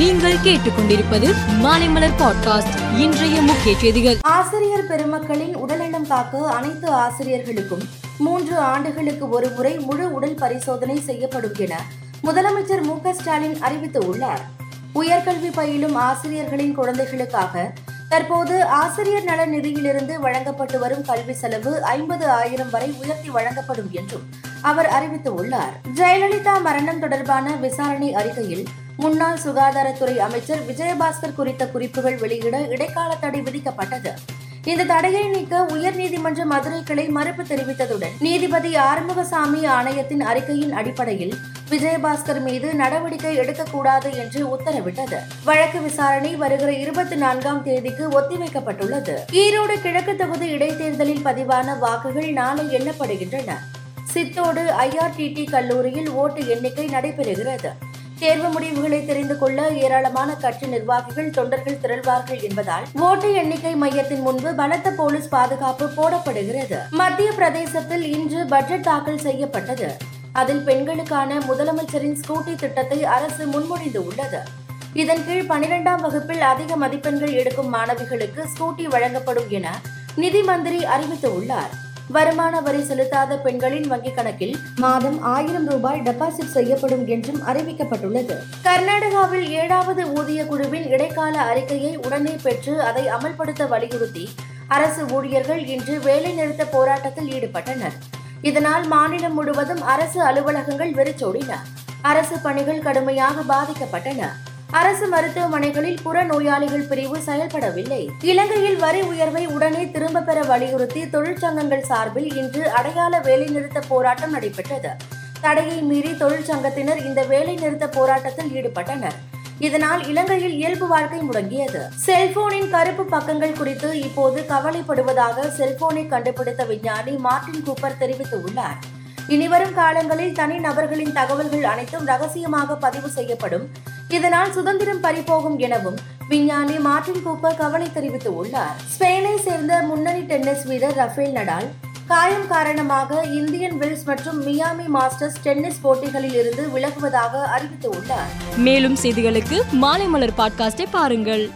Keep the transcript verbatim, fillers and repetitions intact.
நீங்கள் கேட்டுக்கொண்டிருப்பது மாலைமலர் பாட்காஸ்ட். இன்றைய முக்கிய செய்திகள். ஆசிரியர் பெருமக்களின் உடல்நலம் காக்க அனைத்து ஆசிரியர்களுக்கும் மூன்று ஆண்டுகளுக்கு ஒருமுறை முழு உடல் பரிசோதனை செய்யப்படும் என முதலமைச்சர் மு க ஸ்டாலின் அறிவித்துள்ளார். உயர்கல்வி பயிலும் ஆசிரியர்களின் குழந்தைகளுக்காக தற்போது ஆசிரியர் நல நிதியிலிருந்து வழங்கப்பட்டு வரும் கல்வி செலவு ஐம்பது ஆயிரம் வரை உயர்த்தி வழங்கப்படும் என்றும் அவர் அறிவித்துள்ளார். ஜெயலலிதா மரணம் தொடர்பான விசாரணை அறிக்கையில் முன்னாள் சுகாதாரத்துறை அமைச்சர் விஜயபாஸ்கர் குறித்த குறிப்புகள் வெளியிட இடைக்கால தடை விதிக்கப்பட்டது. இந்த தடையை நீக்க உயர்நீதிமன்ற மதுரை கிளை மறுப்பு தெரிவித்ததுடன் நீதிபதி ஆறுமுகசாமி ஆணையத்தின் அறிக்கையின் அடிப்படையில் விஜயபாஸ்கர் மீது நடவடிக்கை எடுக்கக்கூடாது என்று உத்தரவிட்டது. வழக்கு விசாரணை வருகிற இருபத்தி நான்காம் தேதிக்கு ஒத்திவைக்கப்பட்டுள்ளது. ஈரோடு கிழக்கு தொகுதி இடைத்தேர்தலில் பதிவான வாக்குகள் நாளை எண்ணப்படுகின்றன. சித்தோடு ஐஆர்டிடி கல்லூரியில் ஓட்டு எண்ணிக்கை நடைபெறுகிறது. தேர்வு முடிவுகளை தெரிந்து கொள்ள ஏராளமான கட்சி நிர்வாகிகள், தொண்டர்கள் திரள்வார்கள் என்பதால் ஓட்டு எண்ணிக்கை மையத்தின் முன்பு பலத்த போலீஸ் பாதுகாப்பு போடப்படுகிறது. மத்திய பிரதேசத்தில் இன்று பட்ஜெட் தாக்கல் செய்யப்பட்டது. அதில் பெண்களுக்கான முதலமைச்சரின் ஸ்கூட்டி திட்டத்தை அரசு முன்மொழிந்து உள்ளது. இதன் கீழ் பனிரெண்டாம் வகுப்பில் அதிக மதிப்பெண்கள் எடுக்கும் மாணவிகளுக்கு ஸ்கூட்டி வழங்கப்படும் என நிதி மந்திரி அறிவித்துள்ளார். வருமான வரி செலுத்தாத பெண்களின் வங்கிக் கணக்கில் மாதம் ஆயிரம் ரூபாய் டெபாசிட் செய்யப்படும் என்றும் அறிவிக்கப்பட்டுள்ளது. கர்நாடகாவில் ஏழாவது ஊதிய குழுவின் இடைக்கால அறிக்கையை உடனே பெற்று அதை அமல்படுத்த வலியுறுத்தி அரசு ஊழியர்கள் இன்று வேலைநிறுத்த போராட்டத்தில் ஈடுபட்டனர். இதனால் மாநிலம் முழுவதும் அரசு அலுவலகங்கள் வெறிச்சோடின. அரசு பணிகள் கடுமையாக பாதிக்கப்பட்டன. அரசு மருத்துவமனைகளில் புற நோயாளிகள் பிரிவு செயல்படவில்லை. இலங்கையில் வரி உயர்வை உடனே திரும்ப பெற வலியுறுத்தி தொழிற்சங்கங்கள் சார்பில் இன்று அடையாள வேலைநிறுத்த போராட்டம் நடைபெற்றது. தடையை மீறி தொழிற்சங்கத்தினர் இந்த வேலைநிறுத்த போராட்டத்தில் ஈடுபட்டனர். இதனால் இலங்கையில் இயல்பு வாழ்க்கை முடங்கியது. செல்போனின் கருப்பு பக்கங்கள் குறித்து இப்போது கவலைப்படுவதாக செல்போனை கண்டுபிடித்த விஞ்ஞானி மார்டின் கூப்பர் தெரிவித்துள்ளார். இனிவரும் காலங்களில் தனி நபர்களின் தகவல்கள் அனைத்தும் ரகசியமாக பதிவு செய்யப்படும். இதனால் சுதந்திரம் பறிபோகும் எனவும் விஞ்ஞானி மார்டின் கூப்பர் கவலை தெரிவித்துள்ளார். ஸ்பெயினை சேர்ந்த முன்னணி டென்னிஸ் வீரர் ரஃபேல் நடால் காயம் காரணமாக இந்தியன் வெல்ஸ் மற்றும் மியாமி மாஸ்டர்ஸ் டென்னிஸ் போட்டிகளில் இருந்து விலகுவதாக அறிவித்துள்ளார். மேலும் செய்திகளுக்கு மாலை மலர் பாட்காஸ்டை பாருங்கள்.